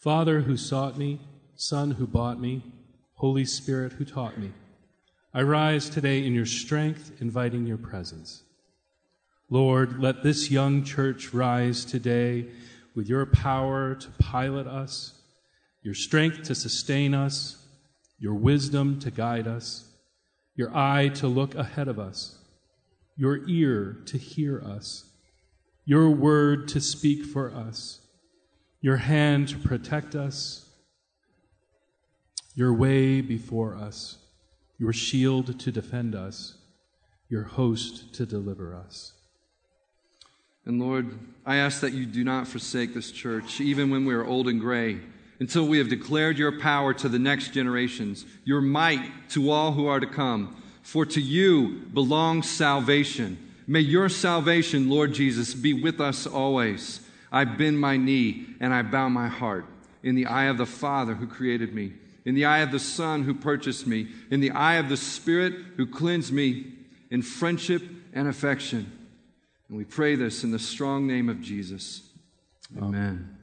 Father who sought me, Son who bought me, Holy Spirit who taught me, I rise today in your strength, inviting your presence. Lord, let this young church rise today with your power to pilot us, your strength to sustain us, your wisdom to guide us, your eye to look ahead of us, your ear to hear us, your word to speak for us, your hand to protect us, your way before us, your shield to defend us, your host to deliver us. And Lord, I ask that you do not forsake this church, even when we are old and gray, until we have declared your power to the next generations, your might to all who are to come. For to you belongs salvation. May your salvation, Lord Jesus, be with us always. I bend my knee and I bow my heart in the eye of the Father who created me, in the eye of the Son who purchased me, in the eye of the Spirit who cleansed me, in friendship and affection. And we pray this in the strong name of Jesus. Amen.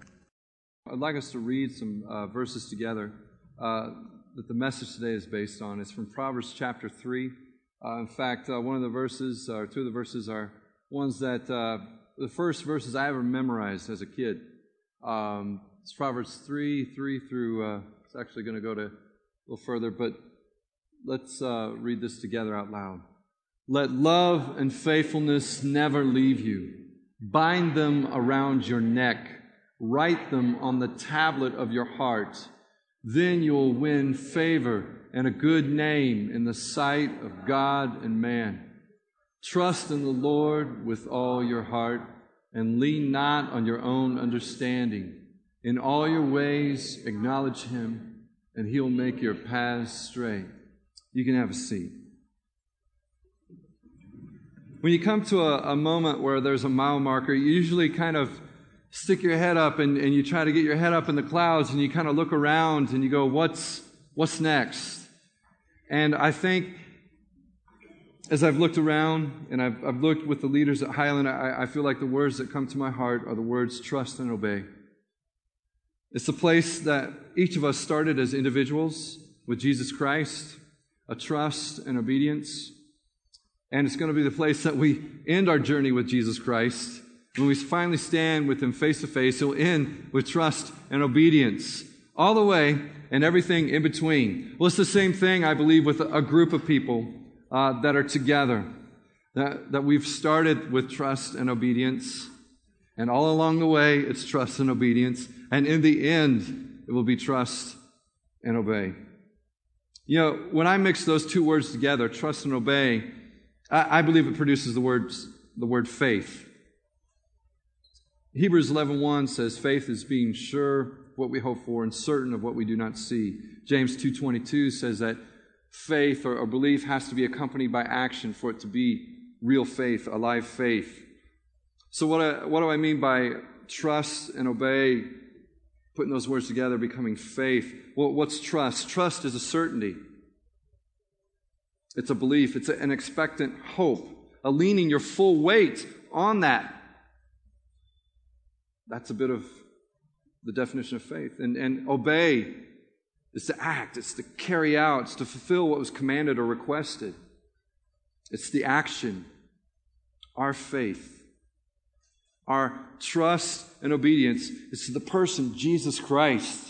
I'd like us to read some verses together that the message today is based on. It's from Proverbs chapter 3. In fact, two of the verses are ones that the first verses I ever memorized as a kid. It's Proverbs 3 through... It's actually going to go to a little further, but let's read this together out loud. Let love and faithfulness never leave you. Bind them around your neck. Write them on the tablet of your heart. Then you will win favor and a good name in the sight of God and man. Trust in the Lord with all your heart and lean not on your own understanding. In all your ways, acknowledge him, and he'll make your paths straight. You can have a seat. When you come to a moment where there's a mile marker, you usually kind of stick your head up and you try to get your head up in the clouds, and you kind of look around and you go, what's next? And I think as I've looked around and I've looked with the leaders at Highland, I feel like the words that come to my heart are the words trust and obey. It's the place that each of us started as individuals with Jesus Christ, a trust and obedience. And it's going to be the place that we end our journey with Jesus Christ. When we finally stand with him face to face, it'll end with trust and obedience all the way and everything in between. Well, it's the same thing, I believe, with a group of people that are together, that we've started with trust and obedience. And all along the way, it's trust and obedience. And in the end, it will be trust and obey. You know, when I mix those two words together, trust and obey, I believe it produces the word faith. Hebrews 11:1 says, faith is being sure of what we hope for and certain of what we do not see. James 2:22 says that faith or belief has to be accompanied by action for it to be real faith, a live faith. So what do I mean by trust and obey? Putting those words together, becoming faith. Well, what's trust? Trust is a certainty. It's a belief. It's an expectant hope. A leaning your full weight on that. That's a bit of the definition of faith. And obey is to act. It's to carry out. It's to fulfill what was commanded or requested. It's the action. Our faith. Our trust and obedience is to the person, Jesus Christ.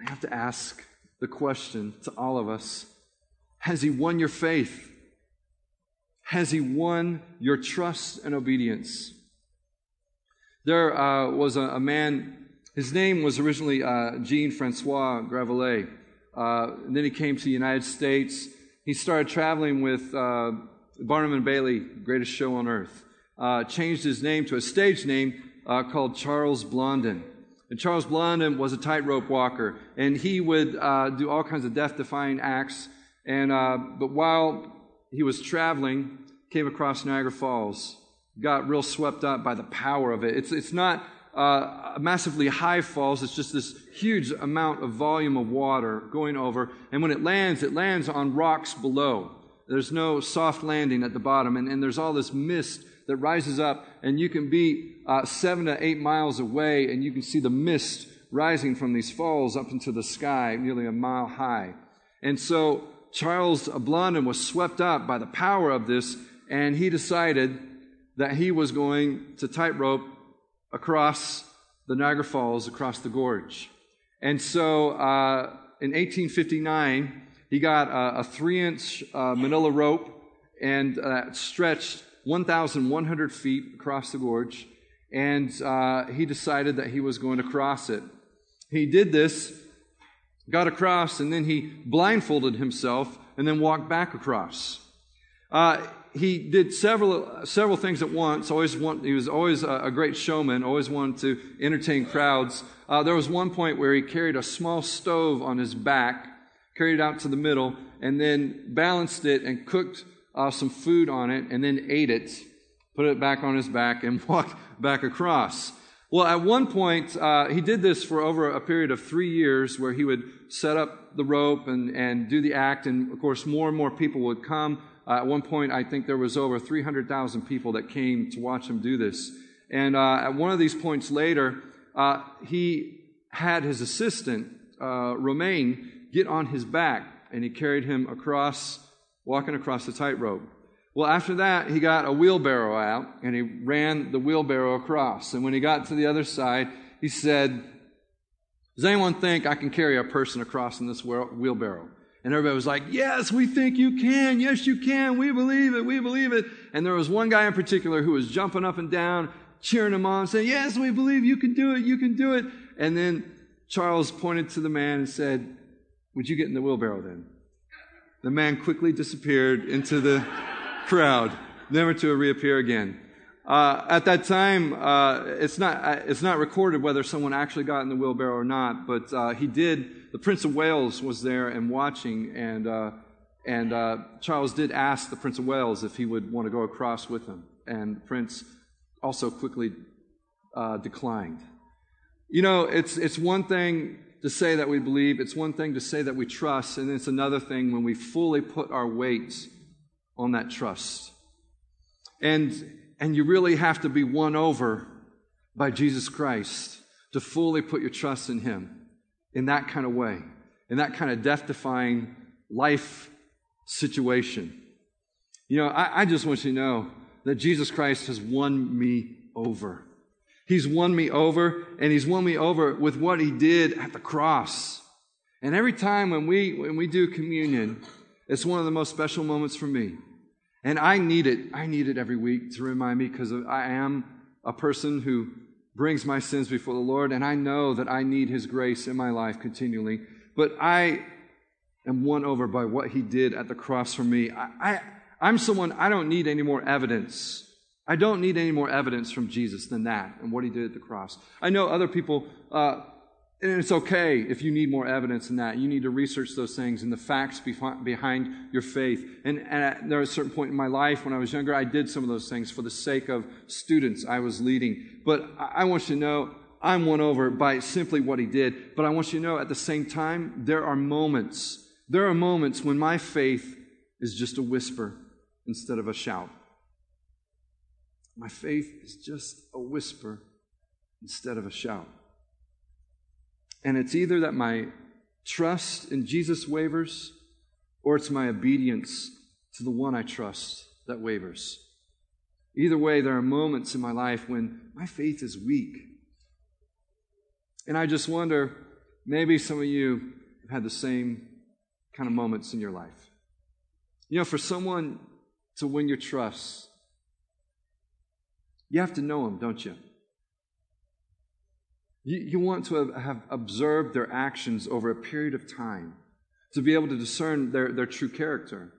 I have to ask the question to all of us, has he won your faith? Has he won your trust and obedience? There was a man, his name was originally Jean-Francois Gravelet. And then he came to the United States. He started traveling with Barnum and Bailey, Greatest Show on Earth. Changed his name to a stage name called Charles Blondin. And Charles Blondin was a tightrope walker, and he would do all kinds of death-defying acts. And but while he was traveling, came across Niagara Falls, got real swept up by the power of it. It's not massively high falls. It's just this huge amount of volume of water going over. And when it lands on rocks below. There's no soft landing at the bottom, and there's all this mist that rises up, and you can be 7 to 8 miles away, and you can see the mist rising from these falls up into the sky, nearly a mile high. And so Charles Blondin was swept up by the power of this, and he decided that he was going to tightrope across the Niagara Falls, across the gorge. And so in 1859, he got a 3-inch manila rope, and stretched 1,100 feet across the gorge, and he decided that he was going to cross it. He did this, got across, and then he blindfolded himself and then walked back across. He did several things at once. He was always a great showman, always wanted to entertain crowds. There was one point where he carried a small stove on his back, carried it out to the middle, and then balanced it and cooked some food on it, and then ate it, put it back on his back, and walked back across. Well, at one point, he did this for over a period of 3 years, where he would set up the rope and do the act, and of course, more and more people would come. At one point, I think there was over 300,000 people that came to watch him do this. And at one of these points later, he had his assistant, Romain, get on his back, and he carried him across, walking across the tightrope. Well, after that, he got a wheelbarrow out, and he ran the wheelbarrow across. And when he got to the other side, he said, "Does anyone think I can carry a person across in this wheelbarrow?" And everybody was like, "Yes, we think you can. Yes, you can. We believe it. We believe it." And there was one guy in particular who was jumping up and down, cheering him on, saying, "Yes, we believe you can do it. You can do it." And then Charles pointed to the man and said, "Would you get in the wheelbarrow then?" The man quickly disappeared into the crowd, never to reappear again. At that time, it's not recorded whether someone actually got in the wheelbarrow or not, but he did. The Prince of Wales was there and watching, and Charles did ask the Prince of Wales if he would want to go across with him, and the Prince also quickly declined. You know, it's one thing to say that we believe, it's one thing to say that we trust, and it's another thing when we fully put our weight on that trust. And you really have to be won over by Jesus Christ to fully put your trust in Him in that kind of way, in that kind of death-defying life situation. You know, I just want you to know that Jesus Christ has won me over. He's won me over, and He's won me over with what He did at the cross. And every time when we do communion, it's one of the most special moments for me. And I need it. I need it every week to remind me, because I am a person who brings my sins before the Lord, and I know that I need His grace in my life continually. But I am won over by what He did at the cross for me. I'm someone, I don't need any more evidence. I don't need any more evidence from Jesus than that and what He did at the cross. I know other people, and it's okay if you need more evidence than that. You need to research those things and the facts behind your faith. And there was a certain point in my life when I was younger, I did some of those things for the sake of students I was leading. But I want you to know I'm won over by simply what He did. But I want you to know at the same time, there are moments when my faith is just a whisper instead of a shout. My faith is just a whisper instead of a shout. And it's either that my trust in Jesus wavers, or it's my obedience to the one I trust that wavers. Either way, there are moments in my life when my faith is weak. And I just wonder, maybe some of you have had the same kind of moments in your life. You know, for someone to win your trust, you have to know them, don't you? You want to have observed their actions over a period of time to be able to discern their true character.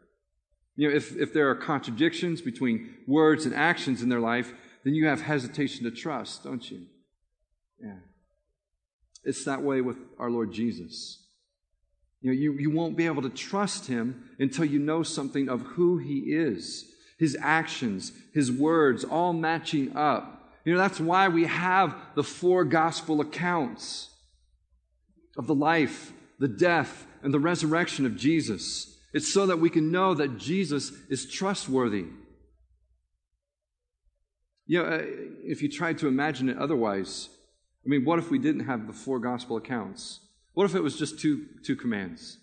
You know, if there are contradictions between words and actions in their life, then you have hesitation to trust, don't you? Yeah. It's that way with our Lord Jesus. You know, you won't be able to trust Him until you know something of who He is. His actions, His words, all matching up. You know, that's why we have the four gospel accounts of the life, the death, and the resurrection of Jesus. It's so that we can know that Jesus is trustworthy. You know, if you tried to imagine it otherwise, I mean, what if we didn't have the four gospel accounts? What if it was just two commands?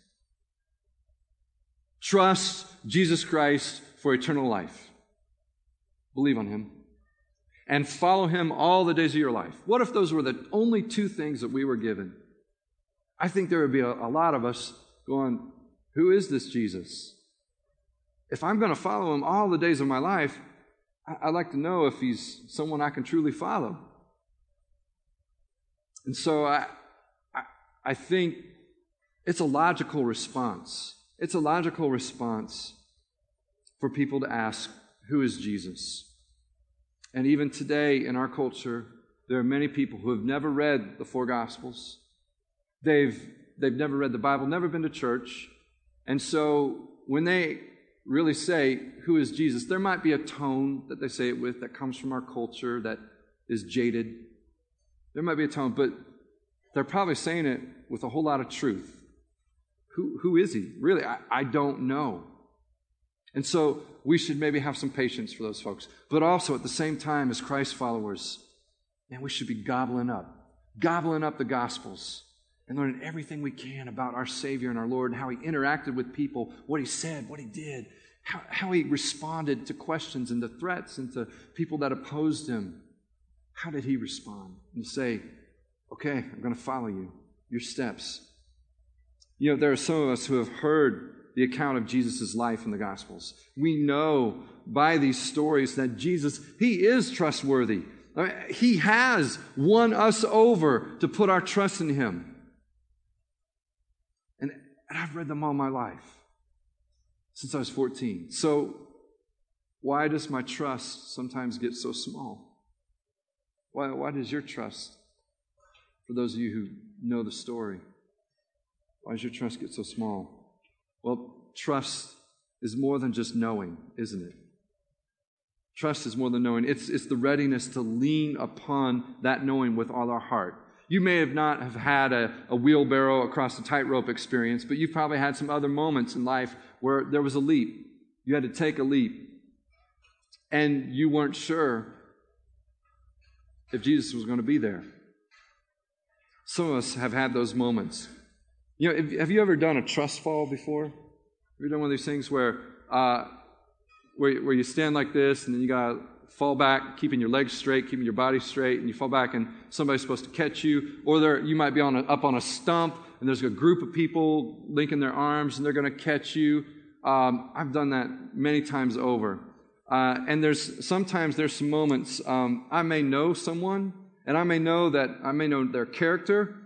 Trust Jesus Christ for eternal life. Believe on him. And follow him all the days of your life. What if those were the only two things that we were given? I think there would be a lot of us going, who is this Jesus? If I'm going to follow him all the days of my life, I'd like to know if he's someone I can truly follow. And so I think it's a logical response. It's a logical response for people to ask, who is Jesus? And even today in our culture, there are many people who have never read the four Gospels. They've never read the Bible, never been to church. And so when they really say, who is Jesus? There might be a tone that they say it with that comes from our culture that is jaded. There might be a tone, but they're probably saying it with a whole lot of truth. Who is he? Really, I don't know. And so we should maybe have some patience for those folks. But also at the same time as Christ followers, man, we should be gobbling up the Gospels and learning everything we can about our Savior and our Lord and how he interacted with people, what he said, what he did, how he responded to questions and to threats and to people that opposed him. How did he respond? And say, okay, I'm going to follow you, your steps. You know, there are some of us who have heard the account of Jesus' life in the Gospels. We know by these stories that Jesus, he is trustworthy. I mean, he has won us over to put our trust in him. And I've read them all my life, since I was 14. So why does my trust sometimes get so small? Why does your trust, for those of you who know the story, why does your trust get so small? Well, trust is more than just knowing, isn't it? Trust is more than knowing. It's the readiness to lean upon that knowing with all our heart. You may have not have had a wheelbarrow across the tightrope experience, but you've probably had some other moments in life where there was a leap. You had to take a leap, and you weren't sure if Jesus was going to be there. Some of us have had those moments. You know, have you ever done a trust fall before? Have you done one of these things where you stand like this and then you gotta fall back, keeping your legs straight, keeping your body straight, and you fall back and somebody's supposed to catch you, or you might be up on a stump and there's a group of people linking their arms and they're gonna catch you. I've done that many times over, and there's some moments I may know someone and I may know their character.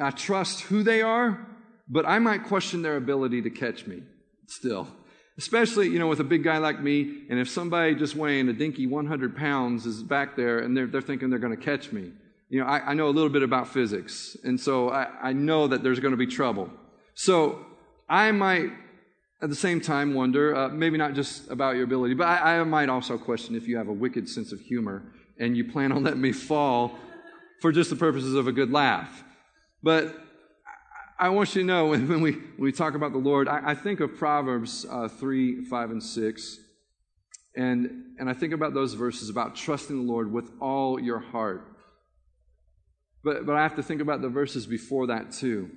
I trust who they are, but I might question their ability to catch me still. Especially, you know, with a big guy like me, and if somebody just weighing a dinky 100 pounds is back there and they're thinking they're going to catch me, you know, I know a little bit about physics, and so I know that there's going to be trouble. So I might, at the same time, wonder, maybe not just about your ability, but I might also question if you have a wicked sense of humor and you plan on letting me fall for just the purposes of a good laugh. But I want you to know, when we talk about the Lord, I think of Proverbs 3, 5, and 6. And I think about those verses about trusting the Lord with all your heart. But I have to think about the verses before that too.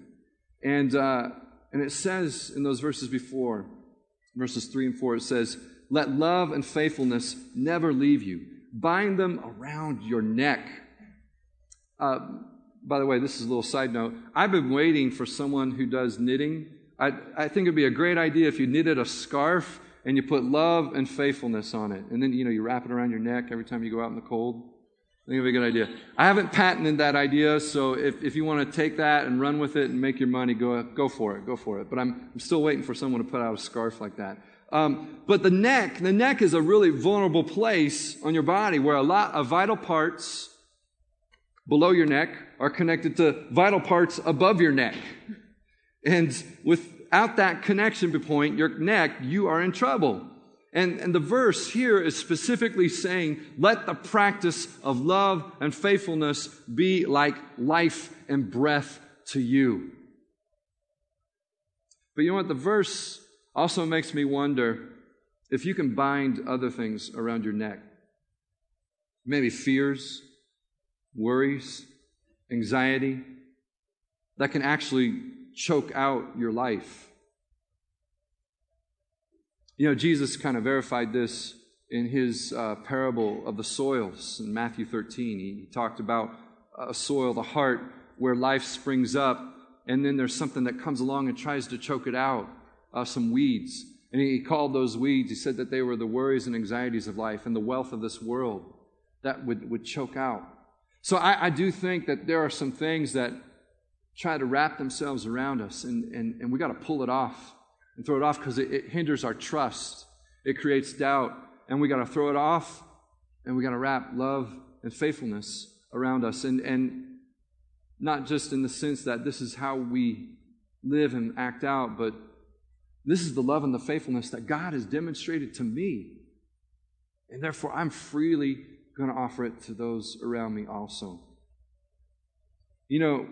And it says in those verses before, verses 3 and 4, it says, "Let love and faithfulness never leave you. Bind them around your neck." By the way, this is a little side note. I've been waiting for someone who does knitting. I think it would be a great idea if you knitted a scarf and you put love and faithfulness on it. And then, you know, you wrap it around your neck every time you go out in the cold. I think it would be a good idea. I haven't patented that idea, so if you want to take that and run with it and make your money, go for it. But I'm still waiting for someone to put out a scarf like that. But the neck is a really vulnerable place on your body where a lot of vital parts below your neck are connected to vital parts above your neck. And without that connection point, your neck, you are in trouble. And the verse here is specifically saying, let the practice of love and faithfulness be like life and breath to you. But you know what? The verse also makes me wonder if you can bind other things around your neck. maybe fears, worries, anxiety, that can actually choke out your life. You know, Jesus kind of verified this in his parable of the soils in Matthew 13. He talked about a soil, the heart, where life springs up, and then there's something that comes along and tries to choke it out, some weeds. And he called those weeds, he said that they were the worries and anxieties of life and the wealth of this world that would choke out. So I do think that there are some things that try to wrap themselves around us, and we got to pull it off and throw it off, because it hinders our trust. It creates doubt, and we got to throw it off, and we got to wrap love and faithfulness around us, and not just in the sense that this is how we live and act out, but this is the love and the faithfulness that God has demonstrated to me, and therefore I'm freely going to offer it to those around me also. You know,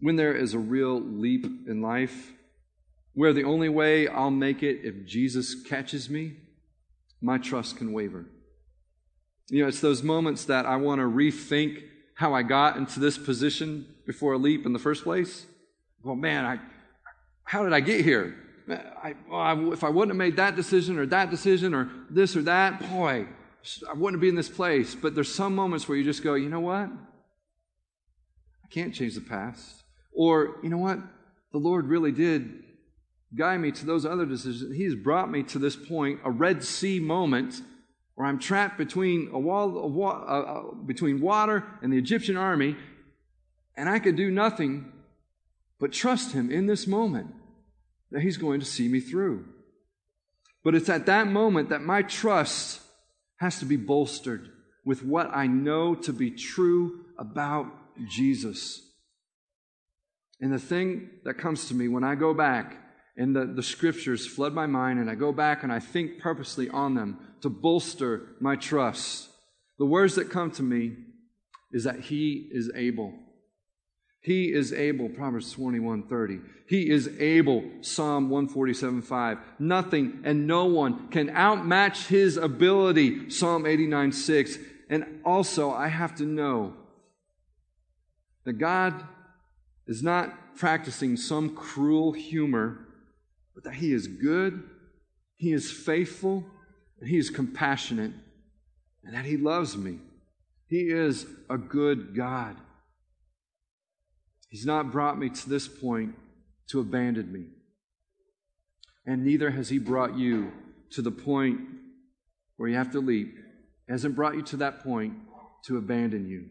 when there is a real leap in life, where the only way I'll make it if Jesus catches me, my trust can waver. You know, it's those moments that I want to rethink how I got into this position before a leap in the first place. Well, man, how did I get here? If I wouldn't have made that decision or this or that, boy, I wouldn't be in this place. But there's some moments where you just go, you know what? I can't change the past. Or, you know what? The Lord really did guide me to those other decisions. He's brought me to this point, a Red Sea moment, where I'm trapped between between water and the Egyptian army, and I could do nothing but trust Him in this moment that He's going to see me through. But it's at that moment that my trust has to be bolstered with what I know to be true about Jesus. And the thing that comes to me when I go back, and the Scriptures flood my mind, and I go back and I think purposely on them to bolster my trust, the words that come to me is that He is able. He is able, Proverbs 21:30. He is able, Psalm 147:5. Nothing and no one can outmatch His ability, Psalm 89:6. And also, I have to know that God is not practicing some cruel humor, but that He is good, He is faithful, and He is compassionate, and that He loves me. He is a good God. He's not brought me to this point to abandon me. And neither has He brought you to the point where you have to leap. He hasn't brought you to that point to abandon you.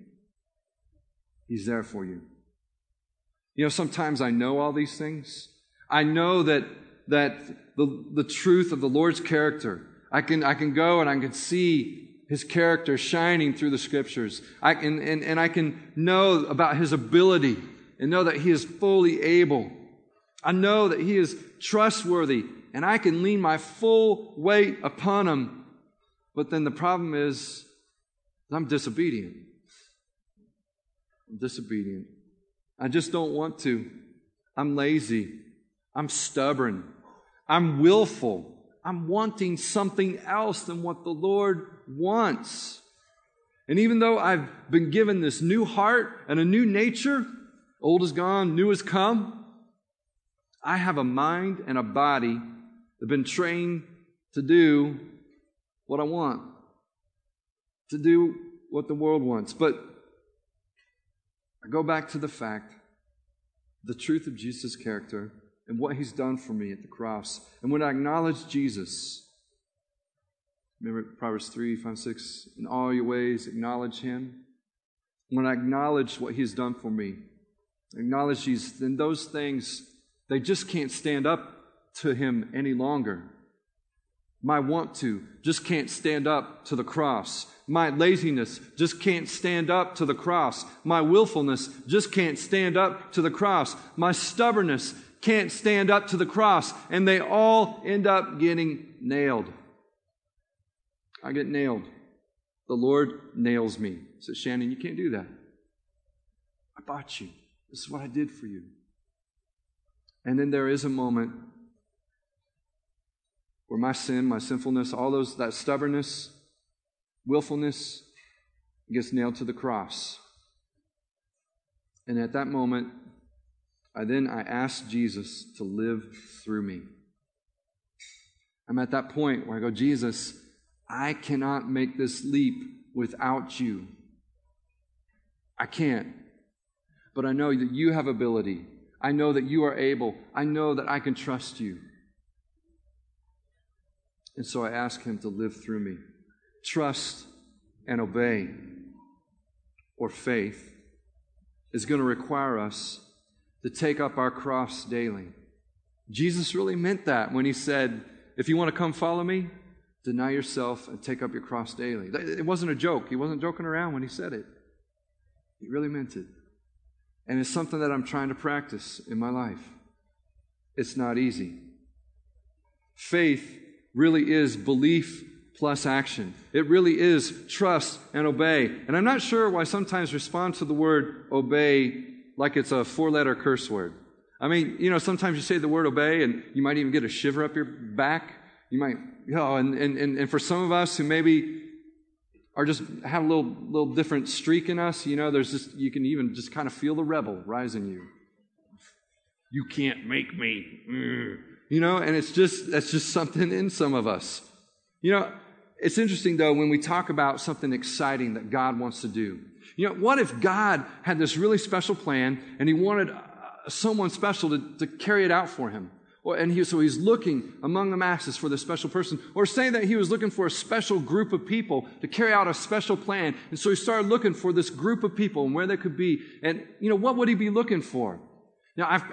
He's there for you. You know, sometimes I know all these things. I know that the truth of the Lord's character. I can go and I can see His character shining through the Scriptures. And I can know about His ability and know that He is fully able. I know that He is trustworthy, and I can lean my full weight upon Him. But then the problem is I'm disobedient. I'm disobedient. I just don't want to. I'm lazy. I'm stubborn. I'm willful. I'm wanting something else than what the Lord wants. And even though I've been given this new heart and a new nature, old is gone, new has come, I have a mind and a body that have been trained to do what I want, to do what the world wants. But I go back to the fact, the truth of Jesus' character and what He's done for me at the cross. And when I acknowledge Jesus, remember Proverbs 3:5-6, in all your ways acknowledge Him. When I acknowledge what He's done for me, acknowledge Jesus, then those things, they just can't stand up to Him any longer. My want to just can't stand up to the cross. My laziness just can't stand up to the cross. My willfulness just can't stand up to the cross. My stubbornness can't stand up to the cross. And they all end up getting nailed. I get nailed. The Lord nails me. He says, Shannon, you can't do that. I bought you. This is what I did for you. And then there is a moment where my sin, my sinfulness, all that stubbornness, willfulness gets nailed to the cross. And at that moment, I asked Jesus to live through me. I'm at that point where I go, Jesus, I cannot make this leap without you. I can't. But I know that you have ability. I know that you are able. I know that I can trust you. And so I ask him to live through me. Trust and obey, or faith, is going to require us to take up our cross daily. Jesus really meant that when he said, if you want to come follow me, deny yourself and take up your cross daily. It wasn't a joke. He wasn't joking around when he said it. He really meant it. And it's something that I'm trying to practice in my life. It's not easy. Faith really is belief plus action. It really is trust and obey. And I'm not sure why sometimes respond to the word obey like it's a four-letter curse word. I mean, sometimes you say the word obey and you might even get a shiver up your back. You might, and for some of us who maybe are just have a little different streak in us, there's just, you can even just kind of feel the rebel rise in you. You can't make me. And that's just something in some of us. It's interesting, though, when we talk about something exciting that God wants to do. What if God had this really special plan and he wanted someone special to carry it out for him? So he's looking among the masses for this special person. Or say that he was looking for a special group of people to carry out a special plan. And so he started looking for this group of people and where they could be. And, what would he be looking for? Now,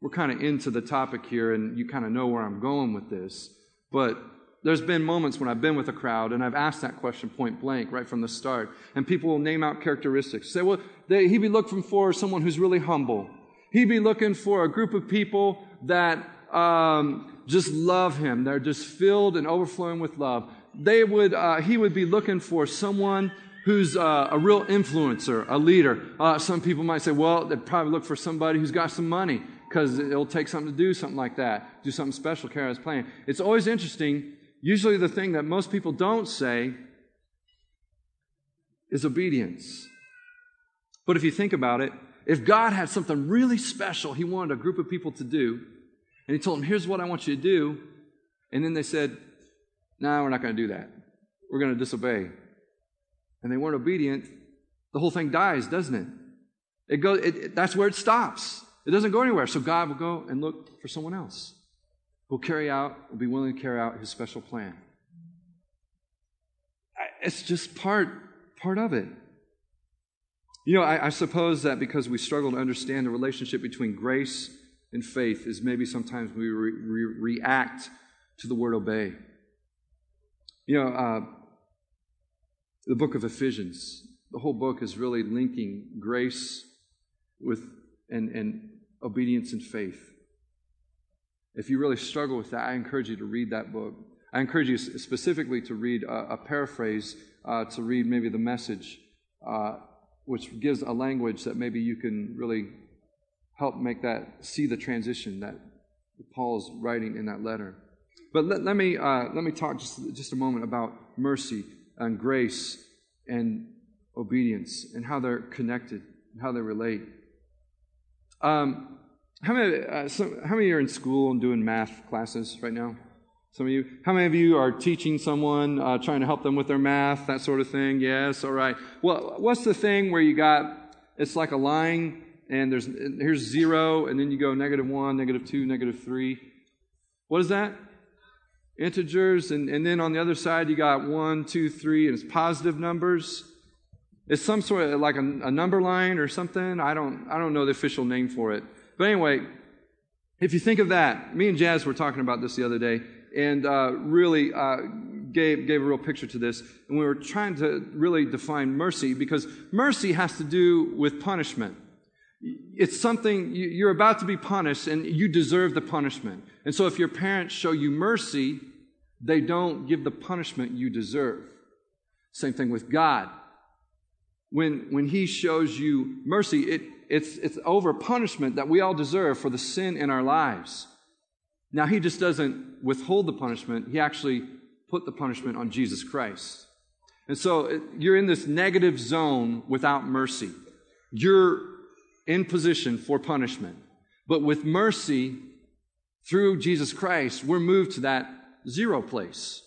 we're kind of into the topic here, and you kind of know where I'm going with this. But there's been moments when I've been with a crowd and I've asked that question point blank right from the start. And people will name out characteristics. Say, he'd be looking for someone who's really humble. He'd be looking for a group of people that just love him. They're just filled and overflowing with love. He would be looking for someone who's a real influencer, a leader. Some people might say, they'd probably look for somebody who's got some money, because it'll take something to do something like that, do something special, carry out his plan. It's always interesting. Usually the thing that most people don't say is obedience. But if you think about it, if God had something really special he wanted a group of people to do, and he told them, here's what I want you to do, and then they said, no, we're not going to do that. We're going to disobey. And they weren't obedient, the whole thing dies, doesn't it? That's where it stops. It doesn't go anywhere. So God will go and look for someone else who will be willing to carry out his special plan. It's just part of it. I suppose that because we struggle to understand the relationship between grace and faith is maybe sometimes we react to the word obey. The book of Ephesians, the whole book is really linking grace with and obedience and faith. If you really struggle with that, I encourage you to read that book. I encourage you specifically to read a paraphrase, to read maybe the Message, which gives a language that maybe you can really help make that, see the transition that Paul's writing in that letter. But let me talk just a moment about mercy and grace and obedience and how they're connected and how they relate. How many are in school and doing math classes right now? Some of you. How many of you are teaching someone, trying to help them with their math, that sort of thing? Yes, all right. Well, what's the thing where you got, it's like a line, and here's 0, and then you go -1, -2, -3. What is that? Integers, and then on the other side you got 1, 2, 3, and it's positive numbers. It's some sort of like a number line or something. I don't know the official name for it. But anyway, if you think of that, me and Jazz were talking about this the other day, and really gave a real picture to this. And we were trying to really define mercy, because mercy has to do with punishment. It's something, you're about to be punished, and you deserve the punishment. And so if your parents show you mercy, they don't give the punishment you deserve. Same thing with God. When he shows you mercy, it's over punishment that we all deserve for the sin in our lives. Now, he just doesn't withhold the punishment. He actually put the punishment on Jesus Christ. And so you're in this negative zone without mercy. You're in position for punishment. But with mercy, through Jesus Christ, we're moved to that zero place.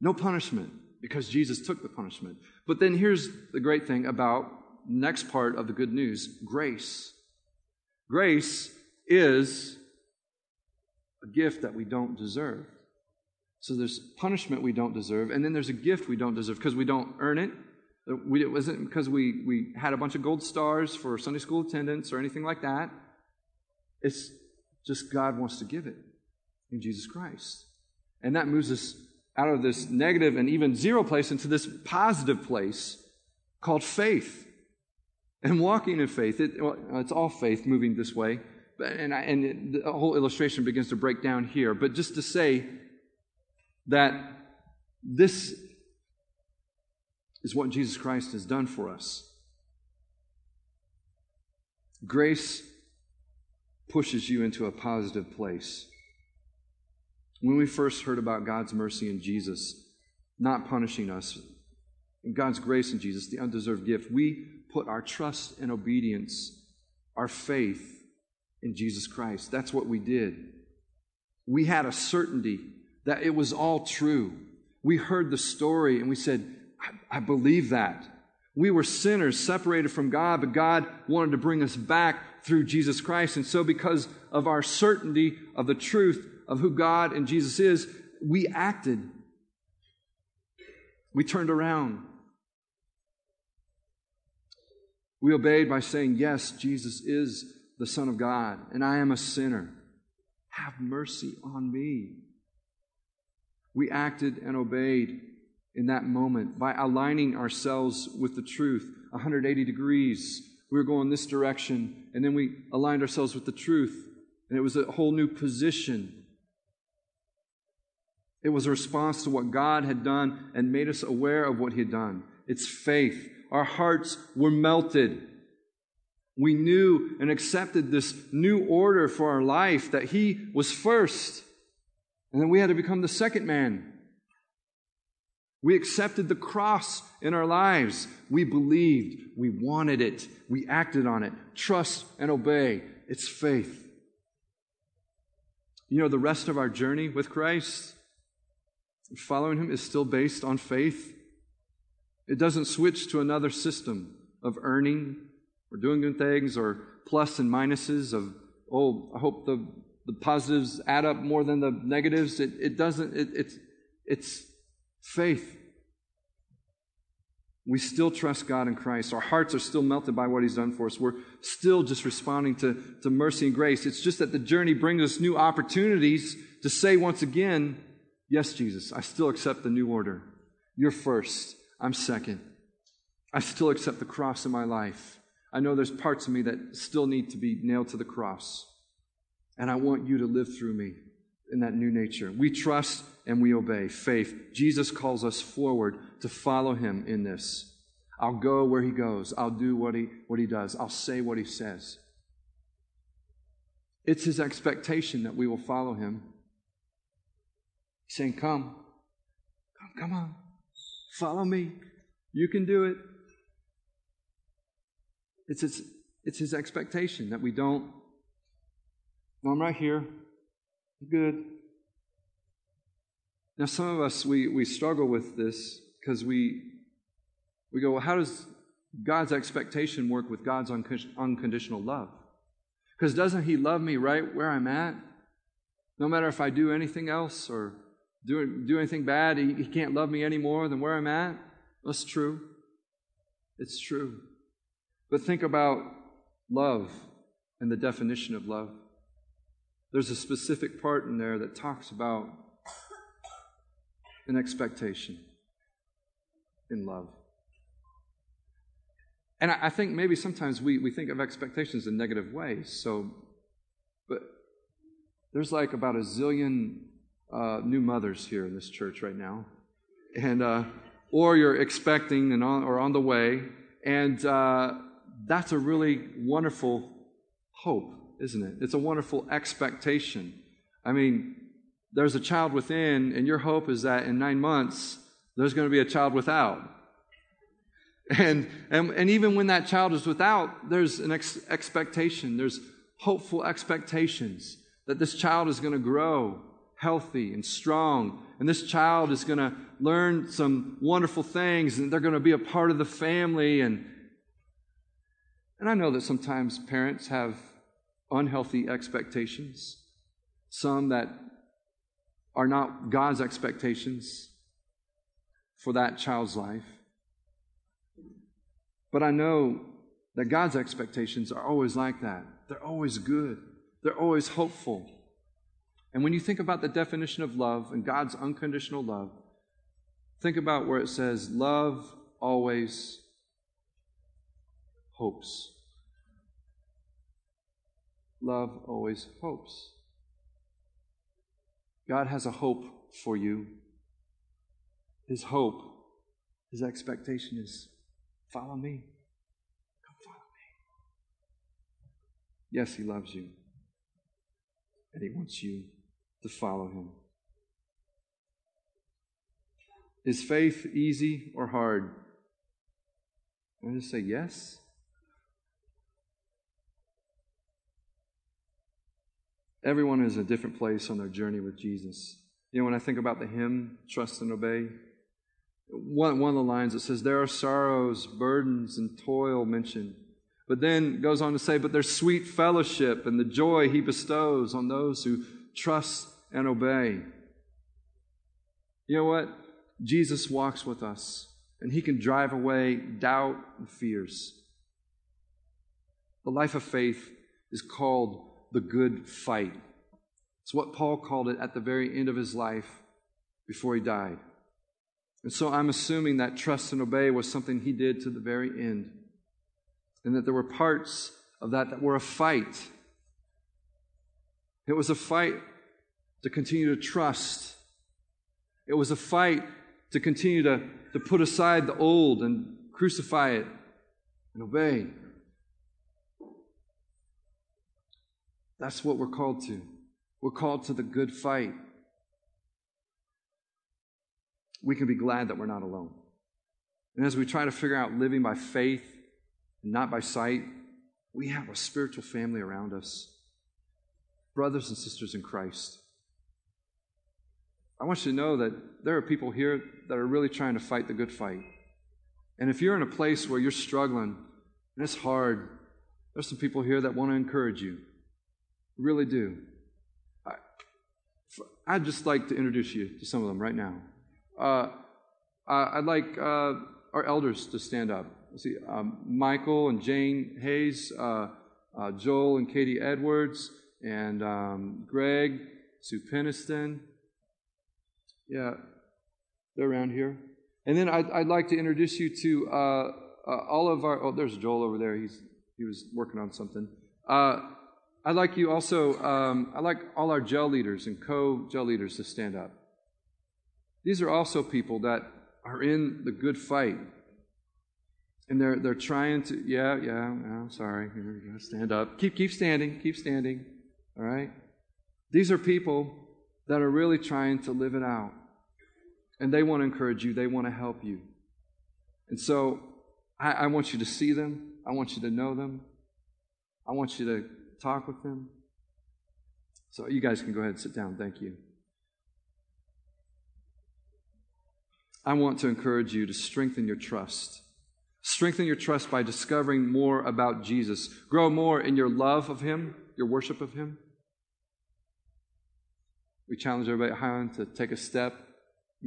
No punishment, because Jesus took the punishment. But then here's the great thing about the next part of the good news, grace. Grace is a gift that we don't deserve. So there's punishment we don't deserve, and then there's a gift we don't deserve because we don't earn it. It wasn't because we had a bunch of gold stars for Sunday school attendance or anything like that. It's just God wants to give it in Jesus Christ. And that moves us out of this negative and even zero place into this positive place called faith and walking in faith. It's all faith moving this way. And the whole illustration begins to break down here. But just to say that this is what Jesus Christ has done for us. Grace pushes you into a positive place. When we first heard about God's mercy in Jesus, not punishing us, God's grace in Jesus, the undeserved gift, we put our trust and obedience, our faith in Jesus Christ. That's what we did. We had a certainty that it was all true. We heard the story and we said, I believe that. We were sinners separated from God, but God wanted to bring us back through Jesus Christ. And so because of our certainty of the truth of who God and Jesus is, we acted. We turned around. We obeyed by saying, yes, Jesus is the Son of God, and I am a sinner. Have mercy on me. We acted and obeyed in that moment by aligning ourselves with the truth, 180 degrees. We were going this direction, and then we aligned ourselves with the truth, and it was a whole new position. It was a response to what God had done and made us aware of what He had done. It's faith. Our hearts were melted. We knew and accepted this new order for our life, that He was first, and then we had to become the second man. We accepted the cross in our lives. We believed. We wanted it. We acted on it. Trust and obey. It's faith. You know, the rest of our journey with Christ, following Him, is still based on faith. It doesn't switch to another system of earning or doing good things or plus and minuses of, oh, I hope the positives add up more than the negatives. It's faith. We still trust God in Christ. Our hearts are still melted by what He's done for us. We're still just responding to mercy and grace. It's just that the journey brings us new opportunities to say once again, yes, Jesus, I still accept the new order. You're first. I'm second. I still accept the cross in my life. I know there's parts of me that still need to be nailed to the cross. And I want you to live through me in that new nature. We trust and we obey. Faith. Jesus calls us forward to follow Him in this. I'll go where He goes. I'll do what he does. I'll say what He says. It's His expectation that we will follow Him. He's saying, come on. Follow me. You can do it. It's His expectation that we don't, no, I'm right here. I'm good. Now, some of us, we struggle with this because we go, well, how does God's expectation work with God's unconditional love? Because doesn't He love me right where I'm at? No matter if I do anything else or do anything bad, he can't love me any more than where I'm at? That's true. It's true. But think about love and the definition of love. There's a specific part in there that talks about an expectation in love. And I think maybe sometimes we think of expectations in negative ways. But there's like about a zillion new mothers here in this church right now. And or you're expecting and on the way. And that's a really wonderful hope, isn't it? It's a wonderful expectation. I mean, there's a child within, and your hope is that in 9 months there's going to be a child without. And even when that child is without, there's an expectation. There's hopeful expectations that this child is going to grow healthy and strong, and this child is going to learn some wonderful things, and they're going to be a part of the family. And I know that sometimes parents have unhealthy expectations, some that are not God's expectations for that child's life. But I know that God's expectations are always like that. They're always good. They're always hopeful. And when you think about the definition of love and God's unconditional love, think about where it says, love always hopes. Love always hopes. God has a hope for you. His hope, His expectation is, follow me. Come follow me. Yes, He loves you. And He wants you to follow Him. Is faith easy or hard? I just say yes. Everyone is a different place on their journey with Jesus. You know, when I think about the hymn, Trust and Obey, one of the lines that says, there are sorrows, burdens, and toil mentioned. But then it goes on to say, but there's sweet fellowship and the joy He bestows on those who trust and obey. You know what? Jesus walks with us, and He can drive away doubt and fears. The life of faith is called the good fight. It's what Paul called it at the very end of his life before he died. And so I'm assuming that trust and obey was something he did to the very end, and that there were parts of that that were a fight. It was a fight to continue to trust. It was a fight to continue to put aside the old and crucify it and obey. That's what we're called to. We're called to the good fight. We can be glad that we're not alone. And as we try to figure out living by faith, not by sight, we have a spiritual family around us, brothers and sisters in Christ. I want you to know that there are people here that are really trying to fight the good fight. And if you're in a place where you're struggling and it's hard, there's some people here that want to encourage you. They really do. I'd just like to introduce you to some of them right now. I'd like our elders to stand up. Let's see, Michael and Jane Hayes, Joel and Katie Edwards, and Greg, Sue Peniston. Yeah, they're around here. And then I'd like to introduce you to all of our... Oh, there's Joel over there. He was working on something. I'd like you also... I'd like all our jail leaders and co-jail leaders to stand up. These are also people that are in the good fight. And they're trying to, sorry, stand up. Keep standing, keep standing, all right? These are people that are really trying to live it out. And they want to encourage you. They want to help you. And so I want you to see them. I want you to know them. I want you to talk with them. So you guys can go ahead and sit down. Thank you. I want to encourage you to strengthen your trust. Strengthen your trust by discovering more about Jesus. Grow more in your love of Him, your worship of Him. We challenge everybody at Highland to take a step,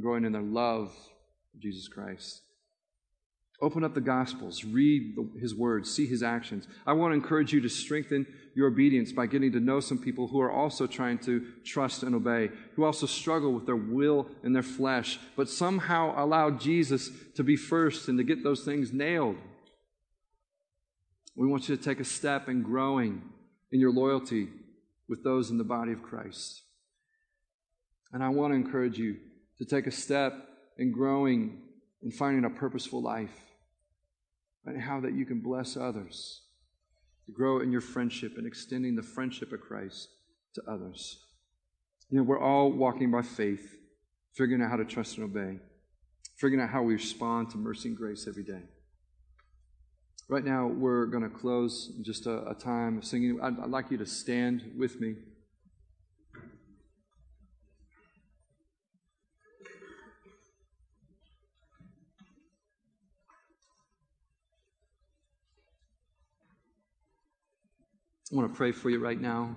growing in their love of Jesus Christ. Open up the Gospels. Read His words. See His actions. I want to encourage you to strengthen your obedience by getting to know some people who are also trying to trust and obey, who also struggle with their will and their flesh, but somehow allow Jesus to be first and to get those things nailed. We want you to take a step in growing in your loyalty with those in the body of Christ. And I want to encourage you to take a step in growing and finding a purposeful life, and how that you can bless others, to grow in your friendship and extending the friendship of Christ to others. You know, we're all walking by faith, figuring out how to trust and obey. figuring out how we respond to mercy and grace every day. Right now, we're going to close just a time of singing. I'd like you to stand with me. I want to pray for you right now.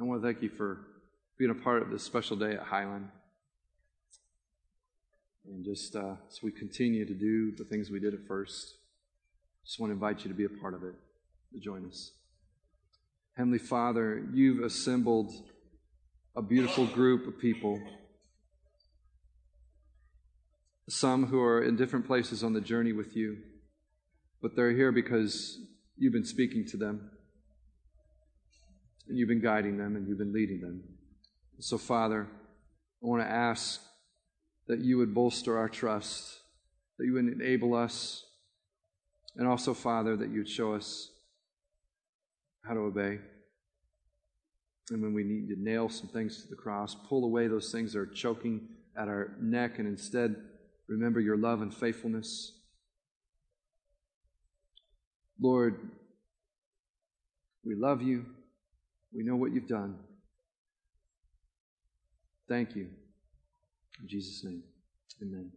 I want to thank you for being a part of this special day at Highland. And just as we continue to do the things we did at first, just want to invite you to be a part of it, to join us. Heavenly Father, you've assembled a beautiful group of people, some who are in different places on the journey with you, but they're here because you've been speaking to them, and you've been guiding them, and you've been leading them. So, Father, I want to ask that you would bolster our trust, that you would enable us, and also, Father, that you would show us how to obey. And when we need to nail some things to the cross, pull away those things that are choking at our neck, and instead remember your love and faithfulness. Lord, we love you. We know what you've done. Thank you. In Jesus' name, amen.